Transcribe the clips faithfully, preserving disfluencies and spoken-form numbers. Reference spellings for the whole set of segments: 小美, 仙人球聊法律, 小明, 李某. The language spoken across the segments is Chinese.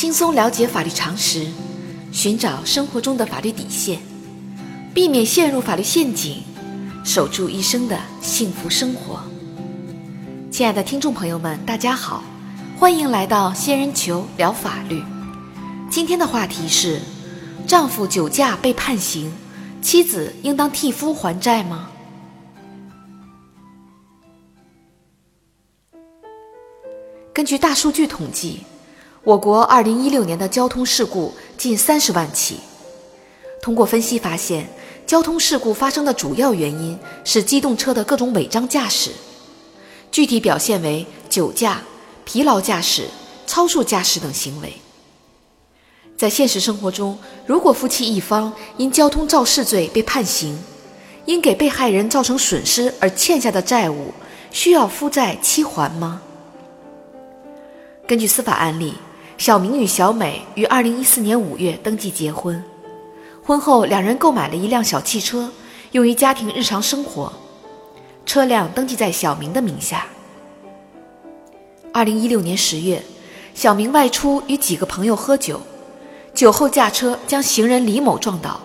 轻松了解法律常识，寻找生活中的法律底线，避免陷入法律陷阱，守住一生的幸福生活。亲爱的听众朋友们，大家好，欢迎来到仙人球聊法律。今天的话题是：丈夫酒驾被判刑，妻子应当替夫还债吗？根据大数据统计，我国二零一六年的交通事故近三十万起。通过分析发现，交通事故发生的主要原因是机动车的各种违章驾驶，具体表现为酒驾、疲劳驾驶、超速驾驶等行为。在现实生活中，如果夫妻一方因交通肇事罪被判刑，因给被害人造成损失而欠下的债务，需要夫债妻还吗？根据司法案例，小明与小美于二零一四年五月登记结婚，婚后两人购买了一辆小汽车，用于家庭日常生活，车辆登记在小明的名下。二零一六年十月，小明外出与几个朋友喝酒，酒后驾车将行人李某撞倒，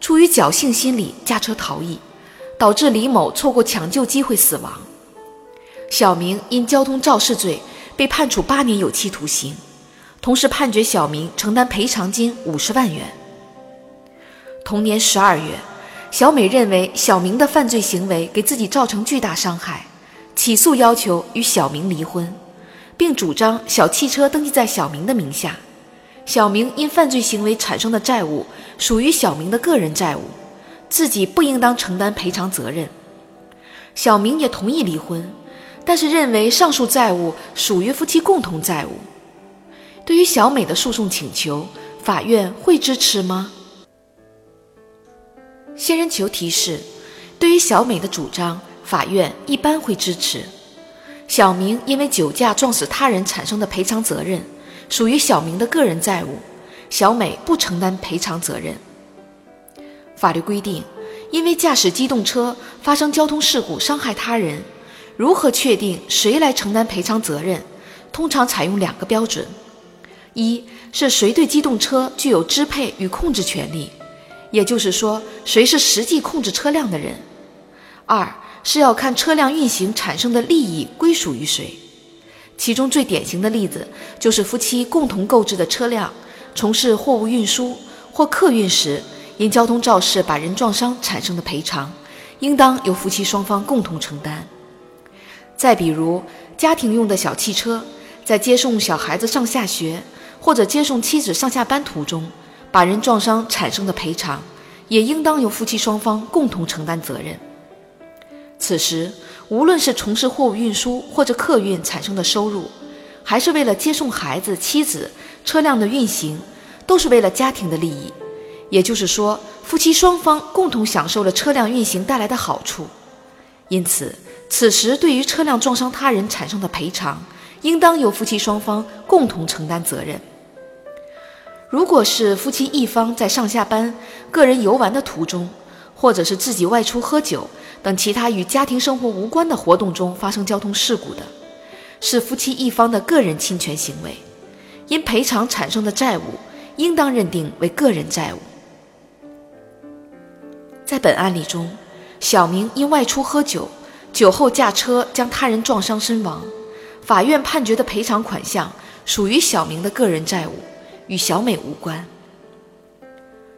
出于侥幸心理驾车逃逸，导致李某错过抢救机会死亡。小明因交通肇事罪被判处八年有期徒刑，同时判决小明承担赔偿金五十万元。同年十二月，小美认为小明的犯罪行为给自己造成巨大伤害，起诉要求与小明离婚，并主张小汽车登记在小明的名下，小明因犯罪行为产生的债务属于小明的个人债务，自己不应当承担赔偿责任。小明也同意离婚，但是认为上述债务属于夫妻共同债务。对于小美的诉讼请求，法院会支持吗？仙人球提示，对于小美的主张，法院一般会支持。小明因为酒驾撞死他人产生的赔偿责任属于小明的个人债务，小美不承担赔偿责任。法律规定，因为驾驶机动车发生交通事故伤害他人，如何确定谁来承担赔偿责任，通常采用两个标准：一是谁对机动车具有支配与控制权利，也就是说谁是实际控制车辆的人；二是要看车辆运行产生的利益归属于谁。其中最典型的例子就是夫妻共同购置的车辆从事货物运输或客运时，因交通肇事把人撞伤产生的赔偿，应当由夫妻双方共同承担。再比如，家庭用的小汽车在接送小孩子上下学或者接送妻子上下班途中把人撞伤产生的赔偿，也应当由夫妻双方共同承担责任。此时，无论是从事货物运输或者客运产生的收入，还是为了接送孩子、妻子、车辆的运行，都是为了家庭的利益，也就是说夫妻双方共同享受了车辆运行带来的好处。因此，此时对于车辆撞伤他人产生的赔偿，应当由夫妻双方共同承担责任。如果是夫妻一方在上下班、个人游玩的途中，或者是自己外出喝酒等其他与家庭生活无关的活动中发生交通事故的，是夫妻一方的个人侵权行为，因赔偿产生的债务应当认定为个人债务。在本案例中，小明因外出喝酒，酒后驾车将他人撞伤身亡，法院判决的赔偿款项属于小明的个人债务，与小美无关。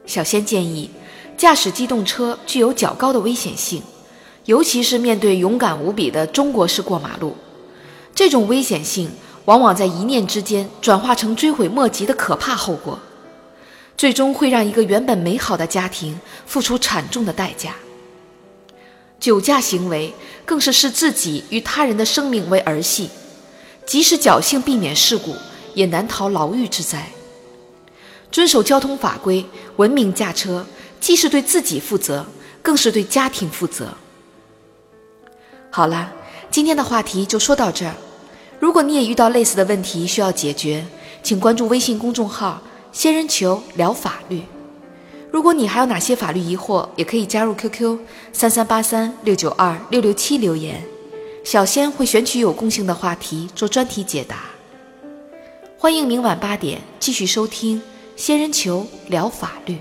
小仙建议，驾驶机动车具有较高的危险性，尤其是面对勇敢无比的中国式过马路，这种危险性往往在一念之间转化成追悔莫及的可怕后果，最终会让一个原本美好的家庭付出惨重的代价。酒驾行为更是视自己与他人的生命为儿戏，即使侥幸避免事故，也难逃牢狱之灾。遵守交通法规，文明驾车，既是对自己负责，更是对家庭负责。好了，今天的话题就说到这儿。如果你也遇到类似的问题需要解决，请关注微信公众号“仙人球聊法律”。如果你还有哪些法律疑惑，也可以加入 Q Q 三三八三六九二六六七留言，小仙会选取有共性的话题做专题解答。欢迎明晚八点继续收听仙人球聊法律。